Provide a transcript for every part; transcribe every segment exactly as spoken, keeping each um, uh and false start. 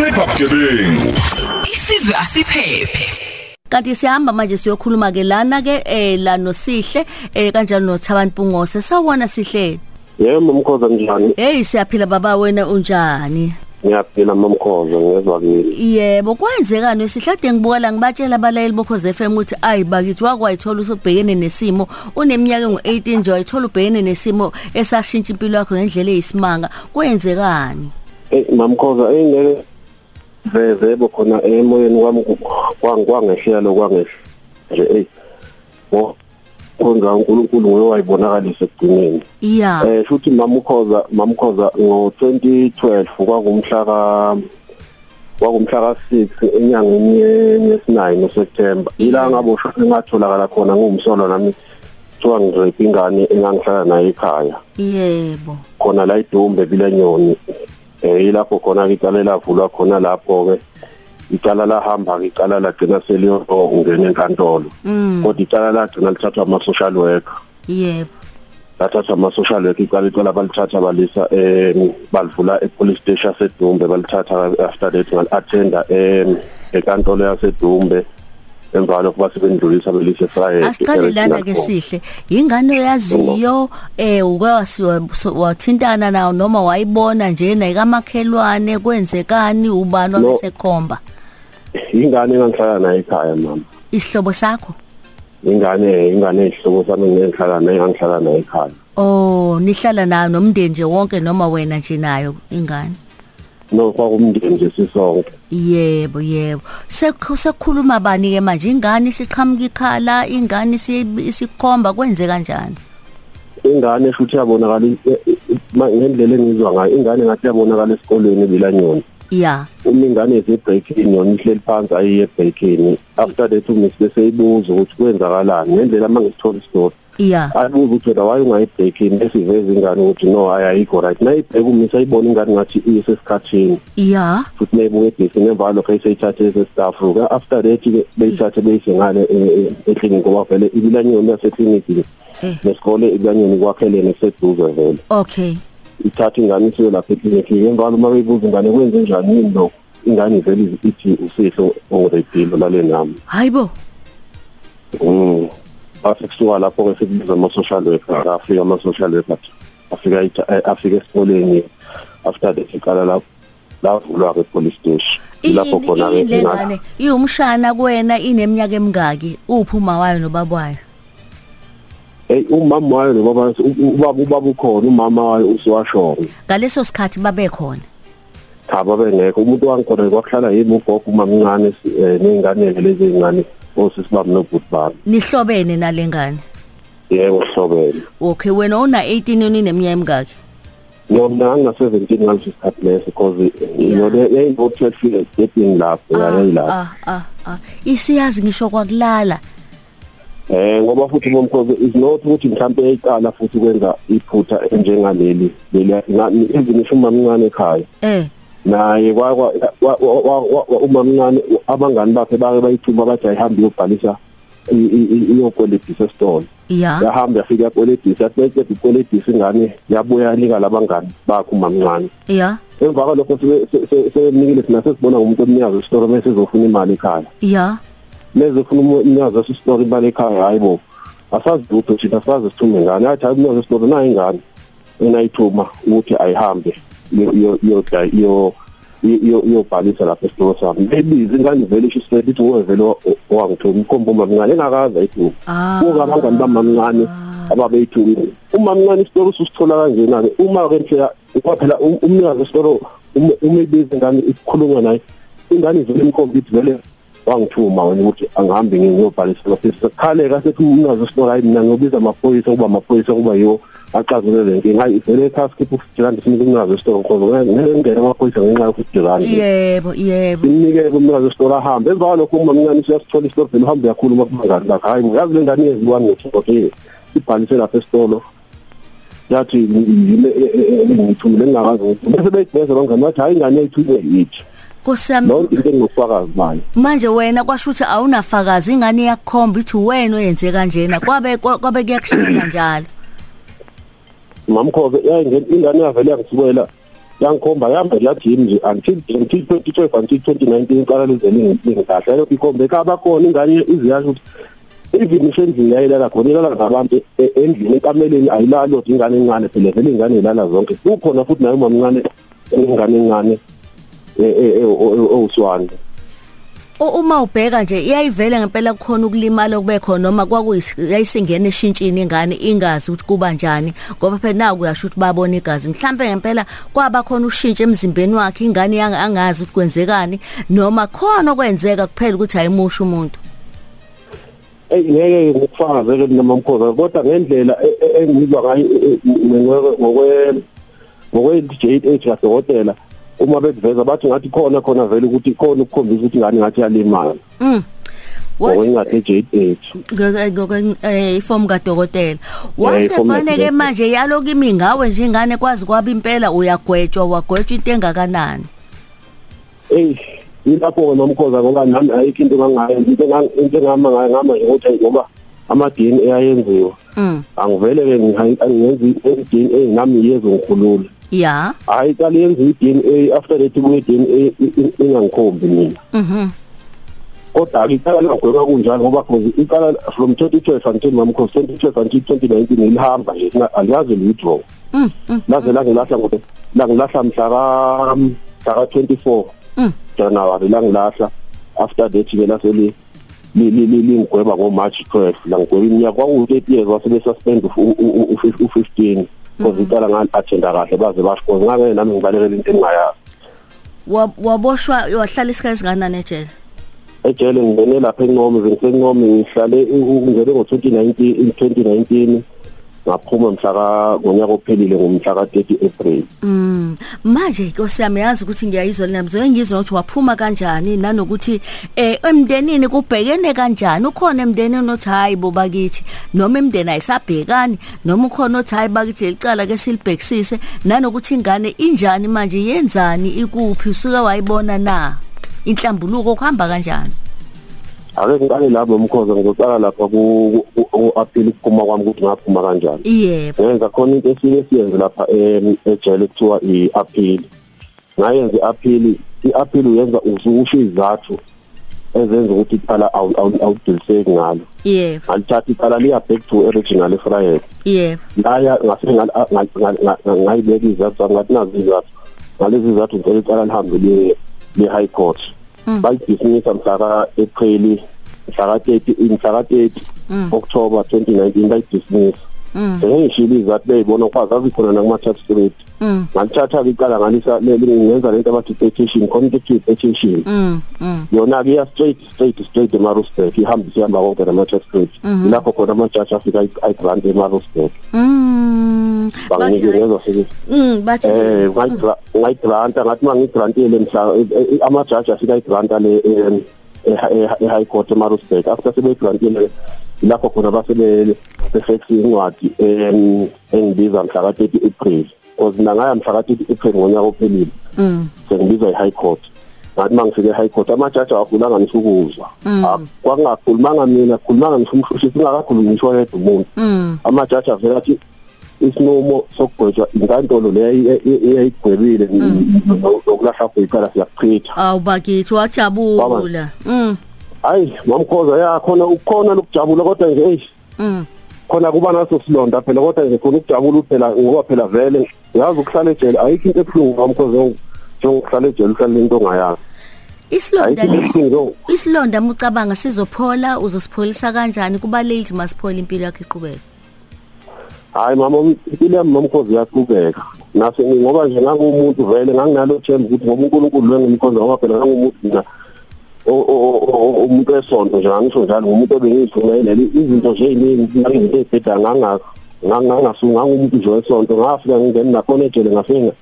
ncipha bugebengu. Isizwe asiphephe. Kanti siyahamba manje siyokhuluma ke lana ke eh la noSihle eh kanjalo noThabani Mpungose sawona Sihle. Yebo Mkhonza njani? Hey siyaphila baba wena unjani? Ngiyaphila Mkhonza ngezwa kimi. Yebo kwenzekani wesihlade ngibuka la ngibatshela abalaleli boKhoza F M ukuthi ayi bakithi wakwayithola usobhekene nesimo oneminyaka ngo eighteen nje wayithola ubhekene nesimo esashintsha impilo yakho ngendlela eyisimanga kwenzekani? Eh Mkhonza engeke vebo khona emoyeni wami kwangeshiya lokwangeshiya nje eh wo konga uNkulunkulu ngowe wayibonakalisa ekugcineni yeah eh futhi mamukhoza mamukhoza ngo twenty twelve kwangumhla ka kwangumhla ka six enyangeni yesine September ila ngaboshwa ngatholakala khona ngumsolo nami kuthiwa ngizophi ingane engangihlala naye ekhaya yebo khona la iDumbe bilenyoni eh lapho khona icala lavulwa khona lapho ke icala lahamba icala lagcina seliyo ungena enkantolo kodwa icala lagcina lithathwa ama social worker yebo bathatha ama social worker icala icala balithatha balisa eh balivula e police station yaseDumbe balithatha after that ngal attenda eh enkantolo yaseDumbe emva lokuba sebendlulisa belise Friday asiqale lana ke Sihle ingane oyaziyo eh wathintana nawo noma wayibona nje nayikamakhelwane kwenzekani ubani wasekhomba ingane engihlala naye ekhaya mama isihlobo sakho ingane ingane isihlobo sami ngihlala naye ngihlala naye ekhaya oh nihlala nayo nomndeni nje wonke noma wena nje nayo ingane no kwakumndeni nje sisonke yebo yebo sekukhuluma bani ke manje ingane siqhamuka ikhala ingane sikhomba kwenze kanjani ingane futhi yabonakala ngendlela engizwa ngayo ingane ngathi yabonakala esikolweni bilanyoni yeah uma ingane isebreaking yona ihleli phansi ayiye breaking after that uMiss beseyibuza ukuthi kwenzakalani ngendlela mangisithola isidolo yeah ayibuza ukuthi wena waye ungayibreaking esiveze ingane ukuthi no ayayikho right nayibheka uMiss ayibona ingane ngathi isesikhathini yeah futhi nayibuye bese nemva lokho ayisayithathe esestaff ruka after that ke beyithathe beyisengane eclinic ngoba vele ibilanyoni yaseclinic nesikole ibilanyoni kwakhelene seduze vele okay ithatha ingane isiyo lapha eklinikini emva uma beyibuza ingane kwenze njani lokho ingane vele ithi uSihle ongredilo lale nami hayibo mm afikuwa lapho kwesibizwa ama-social worker afika ama-social worker afika afika esikoleni after that ikala lapho lavulwa kwe-police station lapho khona-ke ingane iwumshana kwena ineminyaka emingaki uphi uma wayo nobabwayo eh umama wayo nobaba ubaba ubaba ukhona umama wayo usiwashona ngaleso sikhathi babe khona cha babe ngeke umuntu wangikhona kwakuhlala yimi ugogo umama mncane nezingane lezi izingane osisibaba nobhuti bami nihlobene nalengane yebo sihlobene okay wena una eighteen yona ineminyaka emingaki yona angina seventeen ngalesi sikhathi leso because you know they both feel getting lapho yayilapho ah ah ah isiyazi ngisho kwakulala eh ngoba futhi bomkhoze is not ukuthi mhlambe eyiqala futhi kwenza iphutha njengaleli leli nginisuma mncane ekhaya eh naye kwakwa umamncane abangani bakhe bake bayithuma abathi ayihamba iyobhalisa iyokoledisa stone yahamba yafika koledisa athethe koledisa ingane yabuya lika labangani bakhe umamncane yeah emva kwalokho senikile sina sesibona umuntu omnyazo isitoro bese ezofuna imali ekhaya yeah lezi khuluma inyaza sisitori balekhaya hayibo asazidutho thina sazi sithume ngane athi ayinyaza sisitori nayi ngane enayithuma ukuthi ayihambe yo yo yo yo yo bhalisa lapha esitolo sami bebizi ngane vele ishisele ithi wevelo owangithuma inkomboma mncane engakaza ayithuma kuba abangani bamamncane ababeyithuma uma mncane isitolo usithola kanjena ke uma ke phela kwaphela umnikazi wesitolo umebizi ngane ikhuluma naye ingane vele imkompiti vele wangithuma wena ukuthi angihambi ngiyobhalisa office khale kasethi ungazo story mina ngobiza amaphoyisa kuba amaphoyisa kuba yo aqazule le nkinga ivele task ipu fifty rand singazo story ngoba ngene amaphoyisa ngenxa yokujirana yebo yebo inike kumnikazi story ahambe emva lokho uma mncane siyasithola istory behamba yakhuluma kumngani lakhe hayi ngazi le ngane yeziwa ngithoke ibhalise lapha esitolo yathi ngithumele ngakazi bese beyibheza bangani wathi hayi ngane yithule yithi kusami lonke ngifakazi manje manje wena kwashuthi awunafakazi ingane yakhomba ithi wena oyenze kanjena kwabe kwabe kuyakushela njalo mamkhoze yayingene ingane yavele yangithukela yangikhomba yambe lathi until twenty twelve until twenty nineteen iqala lezeningi ngikahle lokho ikhombe ka bakhona ingane iziyazi ukuthi even isendlini yayilala khona ilala ngabantu endlini ekameleni ayilali lodwa ingane encane phela vele ingane ilala zonke kukhona futhi nayo uma mncane ingane encane ewuswane uma ubheka nje iyayivela ngempela kukhona ukulimala okubekho noma kwakuyisingene eshintshini ingane ingazi ukuthi kuba njani ngoba phela naku yasho ukuthi babona igazi mhlambe ngempela kwaba khona ushintshe emzimbeni wakhe ingane yangazi ukuthi kwenzekani noma khona okwenzeka kuphela ukuthi ayimusha umuntu eh ngeke ngikufaka vele noma mkhoza kodwa ngendlela engizwa ngayo ngokwe ngokwe D J H yasehotel uma beveza bathi ngathi khona khona vele ukuthi khona ukukhombisa ukuthi ngani ngathi yalimala mm what eh iform ka dokotela wasefanele manje yaloku imi ngawe nje ingane kwazi kwaba impela uyagwetshwa wagwetshwa into engakanani eh yilapho nomkhoza ngoba nami ayikho into kangayo into into ngama ngama ukuthi ngoba ama D N A ayenziwa mm angivele ke ngiyenza i D N A nami yezo ngikhulula yeah hayi kalenzi D N A after that we D N A ingangikhombi mina mhm kodwa ngicela ngokwenza kunjalo ngoba cause iqala from twenty twelve until mamkho twenty twelve until twenty nineteen ilihamba nje aliyazi withdraw mhm laze la ngilahla ngoba la ngilahla mhla twenty-four mhm January la ngilahla after that ke laseli li li li ngigweba ngo March twelfth la ngigweba iminyaka kwaku-thirty years wasebe suspend u fifteen because iqala ngani agenda kahle baze basho ngabe nami ngibalekela into engayazi waboshwa wahlala isikhathi singanani ejele ejele ngibene lapha eNqomo ngisenqomo ngihlale ngizele ngo twenty nineteen in twenty nineteen ngaphuma mhla ka ngonyaka ophelile ngomhla ka thirty April mm manje inkosi yami yazi ukuthi ngiyayizwa nami zonke ngizwa ukuthi waphuma kanjani nanokuthi eh emndenini kubhekene kanjani ukhona emndenini othi hayi bobakithi noma emndeni ayisabhekani noma ukhona othi hayi bakithi licala ke silibhekisise nanokuthi ingane injani manje yenzani ikuphi usuke wayibona na inhlambuluko kuhamba kanjani ake ngale lapho mkhozo ngicela lapha ku appeal kuma kwami ukuthi ngaphuma kanjani yebo ngenza khona into esiyenze lapha ejele kuthiwa iappeal ngayenza iappeal iappeal uyenza usho izathu ezenza ukuthi iqala awudiliseki ngalo yebo ngalithatha iqala liya back to original Israel yebo laya ngase ngayibeka izathu ngathi nazo izathu ngalezi izathu ngicela iqala lihambe le high court bayidismisa mhlaka April mhlaka thirty October twenty nineteen bayidismisa sengishilo izathi beyibona kwazazi khona nakuma-substrate ngalithatha-ke iqala ngalisa ngenza lento abathi petition community petition yona-ke iya straight straight straight eMarusburg ihambe sihamba konke nama-substrate ilapho khona ama-judge afika ayi-grant eMarusburg banginikeza futhi mm bathi eh ngayigranta ngathi mangigrantile mhla ama-judge afika ayigranta le e-High Court eMarusburg after sebeyigrantile lapho khona basebele befexe incwadi engibiza mhla ka thirty April cause mina ngaya mhla ka thirty April ngonyaka ophelile mm sengibiza e-High Court ngathi mangifike e-High Court ama-judge awagulanga nisukuzwa kwakungakhulumanga mina khulumanga nisumhlushisi ngakakhulumi ngisho yedwa umuntu ama-judge avela athi isinqumo sokugwetshwa inkantolo leyo eyayigwebile nokulahla kweyicala siyakuchitha awu bakithi wajabula mm hayi mamkhoza yakhona ukukhona lokujabula kodwa nje eish mm khona kuba naso silonda phela kodwa nje khona ukujabula phela ngoba phela vele yazi ukuhlala ejele ayikho into ebuhlungu mamkhoza njengokuhlala ejele uhlala into ongayazi isilonda leso isilonda mucabanga sizophola uzosipholisa kanjani kuba late masiphola impilo yakhe iqhubeka hayi mama impilo yami mamkhoza yaqhubeka nase ngoba nje ngakumuntu vele nganginalo themba ukuthi ngoba uNkulunkulu lengimkhonza ngoba phela ngangumuntu mina umuntu esonto nje ngisho njalo umuntu obengiyithumela izinto nje eziningi ngibe ebheda ngangakho ngangasunga umuntu nje esonto ngafika ngingena nakhonejele ngafinga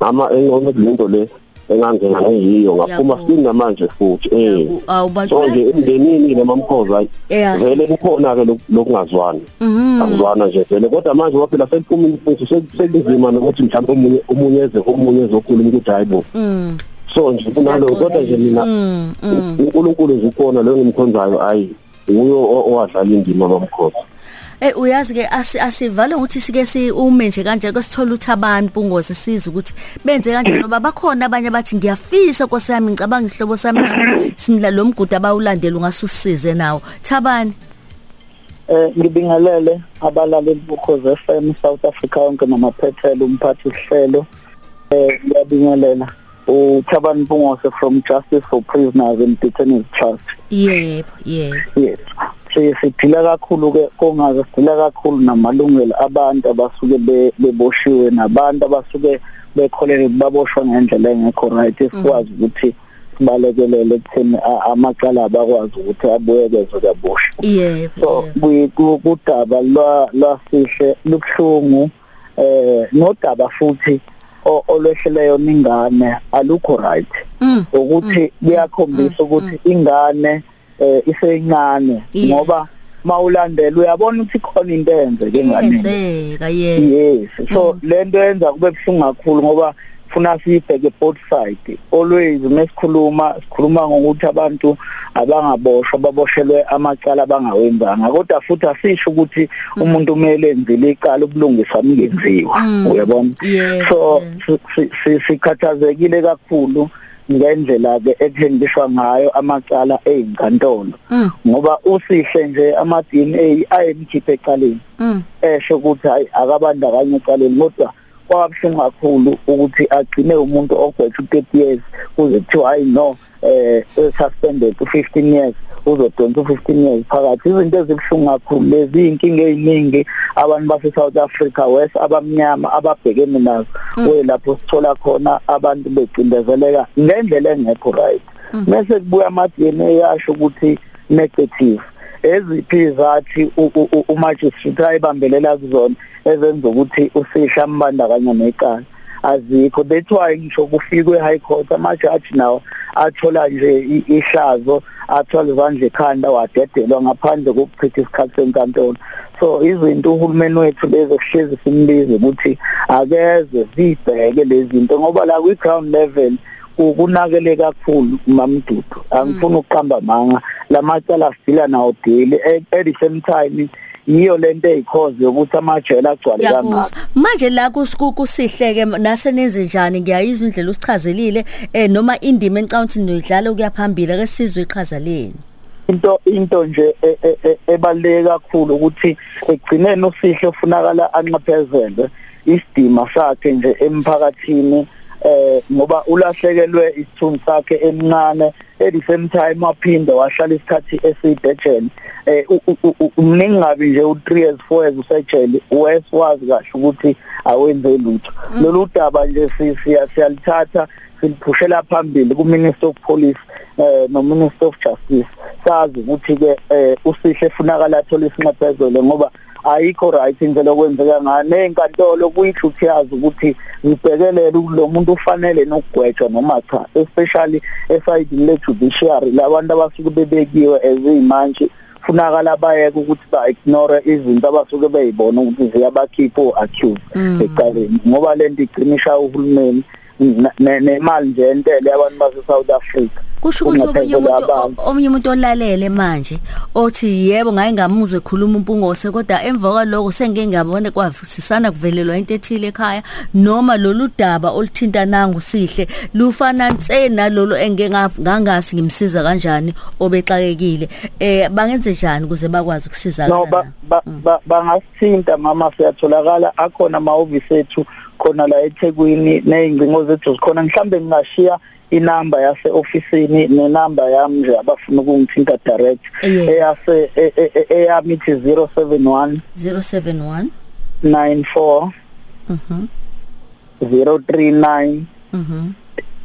mama engqondo lento le engangena yiyo ngaphuma singa manje futhi eh awubantu emndenini nemamkhoza vele kukhona ke lokungazwani azwana nje vele kodwa manje waphela seliphuma imfundo selizima nokuthi mhlawumbe umunye umunye eze umunye ezokhuluma ukuthi hayibo so nje kunalo kodwa nje mina uNkulunkulu uzikhona lo ngimkhonzayo hayi uyo owadlala indima mamkhoza uyazi-ke asivale ukuthi sike si ume nje kanjani kwesithola ukuthi abantu ngoze sizwe ukuthi benze kanjani ngoba bakhona abanye abathi ngiyafisa Nkosi yami ngicabanga isihlobo sami sinila lo mgudu abawulandela ungasusize nawo thabani. Eh ngibingelele abalaleli boKhozi F M South Africa onke namaphethelo umphathi uhlelo eh ngiyabingelela uThabani Mpungose from Justice for Prisoners and Detainees Trust. Yebo, yebo. Yes. Siphila kakhulu ke kongaze siphila kakhulu namalungelo abantu abasuke beboshiwe nabantu abasuke bekholele baboshwa ngendlela engekho right sikwazi ukuthi balekelele ekutheni amacala abakwazi ukuthi abuyekezwe kaboshwa. Yebo. So kudaba lwasihle lubuhlungu eh nodaba futhi olwehleleyo ningane alukho right ukuthi kuyakhombisa ukuthi ingane isencane ngoba mawulandela uyabona ukuthi khona into enze ke ngane yenzeka yes so lento yenza kube buhlungu kakhulu ngoba funa sibheke both side always mesikhuluma sikhuluma ngokuthi abantu abangaboshwa baboshelwe amacala abangawenzanga kodwa futhi asisho ukuthi umuntu umele enzile icala ubulungisa amkenziwa uyabona so sikhathazekile kakhulu ngendlela ke ekuthengiswa ngayo amacala ezinkantolo ngoba usihle nje ama-D N A ayemkhiphe ecaleni esho ukuthi hayi akabandakanye ecaleni kodwa kwabuhlungu kakhulu ukuthi agcine umuntu ogwethe thirty years kuze kuthiwa hayi no eh suspended fifteen years uzodonsa fifteen years phakathi. Izinto ezibuhlungu kakhulu lezi iy'nkinga ey'ningi abantu base-South Africa West abamnyama ababhekene nazo kuyilapho sithola khona abantu becindezeleka ngendlela engekho right mese kubuya ama-D N A asho ukuthi negative eziphi izathi umagistrate ayibambelela kuzona ezenza ukuthi usisha ambandakanye necala azikho bethwaye ngisho kufikwe high court amajaji nawo athola nje ihlazo athola manje ekhanda wadedelwa ngaphandle kokuchitha isikhathi senkantolo. So izinto uhulumeni wethu bezokuhlezi simbize ukuthi akeze zibheke lezi zinto ngoba la kwi-ground level ukunakele kakhulu mamdudu angifuni ukuqamba manga lamacala sidila nawo daily at the same time yiyo lento eyikhozi yokuthi amajela agcwale kangaka manje la kusihleke nasenenze njani ngiyayizwa indlela usichazelile eh noma indima encaunti noyidlala ukuyaphambili ke sizwe iqhazaleni into into nje ebaleke kakhulu ukuthi egcineni usihle ufunakala anqaphezelwe isidima sakhe nje emphakathini eh ngoba ulahlekelwe isithunzi sakhe emncane at the same time aphinde wahlala isikhathi esidejeni eh umningabi nje u3 four years usejele wazi kahle ukuthi awenze lutho lolu daba nje siyalithatha siliphushela phambili kuminister of police eh nominister of justice sazi ukuthi ke usihle efunakala athola isinqephezelo ngoba ayikho right indlela okwenzeka ngayo nezinkantolo kuyithuthi yazi ukuthi ngibhekelele lo muntu ufanele nokugwetshwa noma cha especially side le-judiciary labantu abasuke bebekiwe ezimanje kufunakala bayeke ukuthi ba-ignore izinto abasuke beyibona ukuthi ziyabakhipha o-accuse ecaleni ngoba le nto igcinisha uhulumeni nemali nje entele abantu base-South Africa. Kusho ukuthi omunye umuntu olalele manje othi yebo ngaye ngamuzwe khuluma uMpungose kodwa emva kwaloko sengike ngabone kwavusisana kuvelelwa into ethile ekhaya noma lolu daba oluthinta nangu sihle lufana nse nalolo engike ngangasi ngimsiza kanjani obexakekile eh bangenze njani kuze bakwazi ukusiza kana no bangasithinta mama siyatholakala akhona amahhovisi ethu khona la eThekwini nezingcingo zethu zikhona mhlambe ngingashiya inamba yase ofisini nenamba yami nje abafuna ukungithinta direct eyase eyami ithi zero seven one zero seven one nine four mhm zero three nine mhm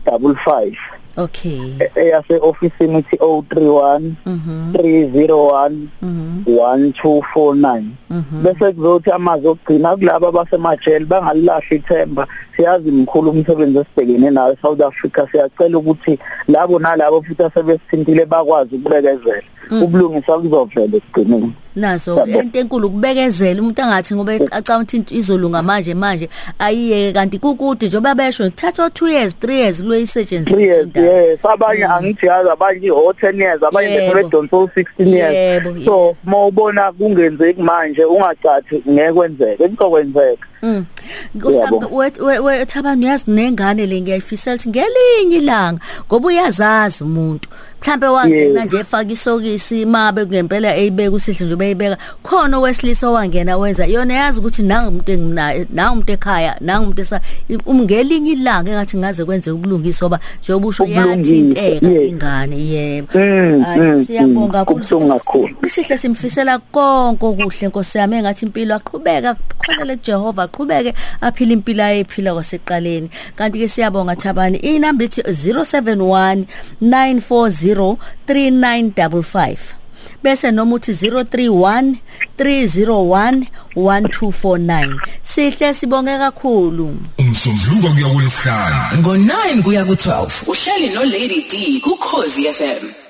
five five okay eyase ofisini ithi zero three one mhm three zero one mhm one two four nine bese kuzothi amazi ogcina kulabo abasemajele bangalilahli ithemba siyazi mkhulu umsebenzi esibhekene nawo eSouth Africa siyacela ukuthi labo nalabo futhi asebesithintile bakwazi ukubekezela ubulungisa kuzovela esigcineni. Naso into enkulu ukubekezela umuntu angathi ngoba acaba ukuthi izolunga manje manje ayiyeke kanti kukude njengoba besho thatha two years three years lo isegency three years yes abanye angithi yazi abanye ten years abanye bedonso sixteen years so mawubona kungenzeki manje ungacathi ngekwenzeka ikuzokwenzeka ngosaba wethabana uyazi nengane le ngiyayifisela ukuthi ngelinye ilanga ngoba uyazazi umuntu mhlambe wangena nje efaka isokisi mabe kungempela eyibeka usihle nje beyibeka khona owesiliso wangena wenza yona yazi ukuthi nanga umuntu enginayo nanga umuntu ekhaya nanga umuntu esa umngelinye ilanga engathi ngaze kwenze ubulungiswa ba njengoba usho yathinteka ingane yebo ayi siyabonga kakhulu usihle simfisela konke okuhle Nkosi yami engathi impilo aqhubeka khonele kuJehova aqhubeke aphila impilo ayephila kwaseqaleni kanti ke siyabonga Thabani inamba ethi zero seven one nine four zero three nine five five bese noma uthi zero three one three zero one one two four nine sihle sibonge kakhulu umsondluka kuya kulihlanu ngo nine kuya ku twelve uhleli no Lady D ku Khosi F M.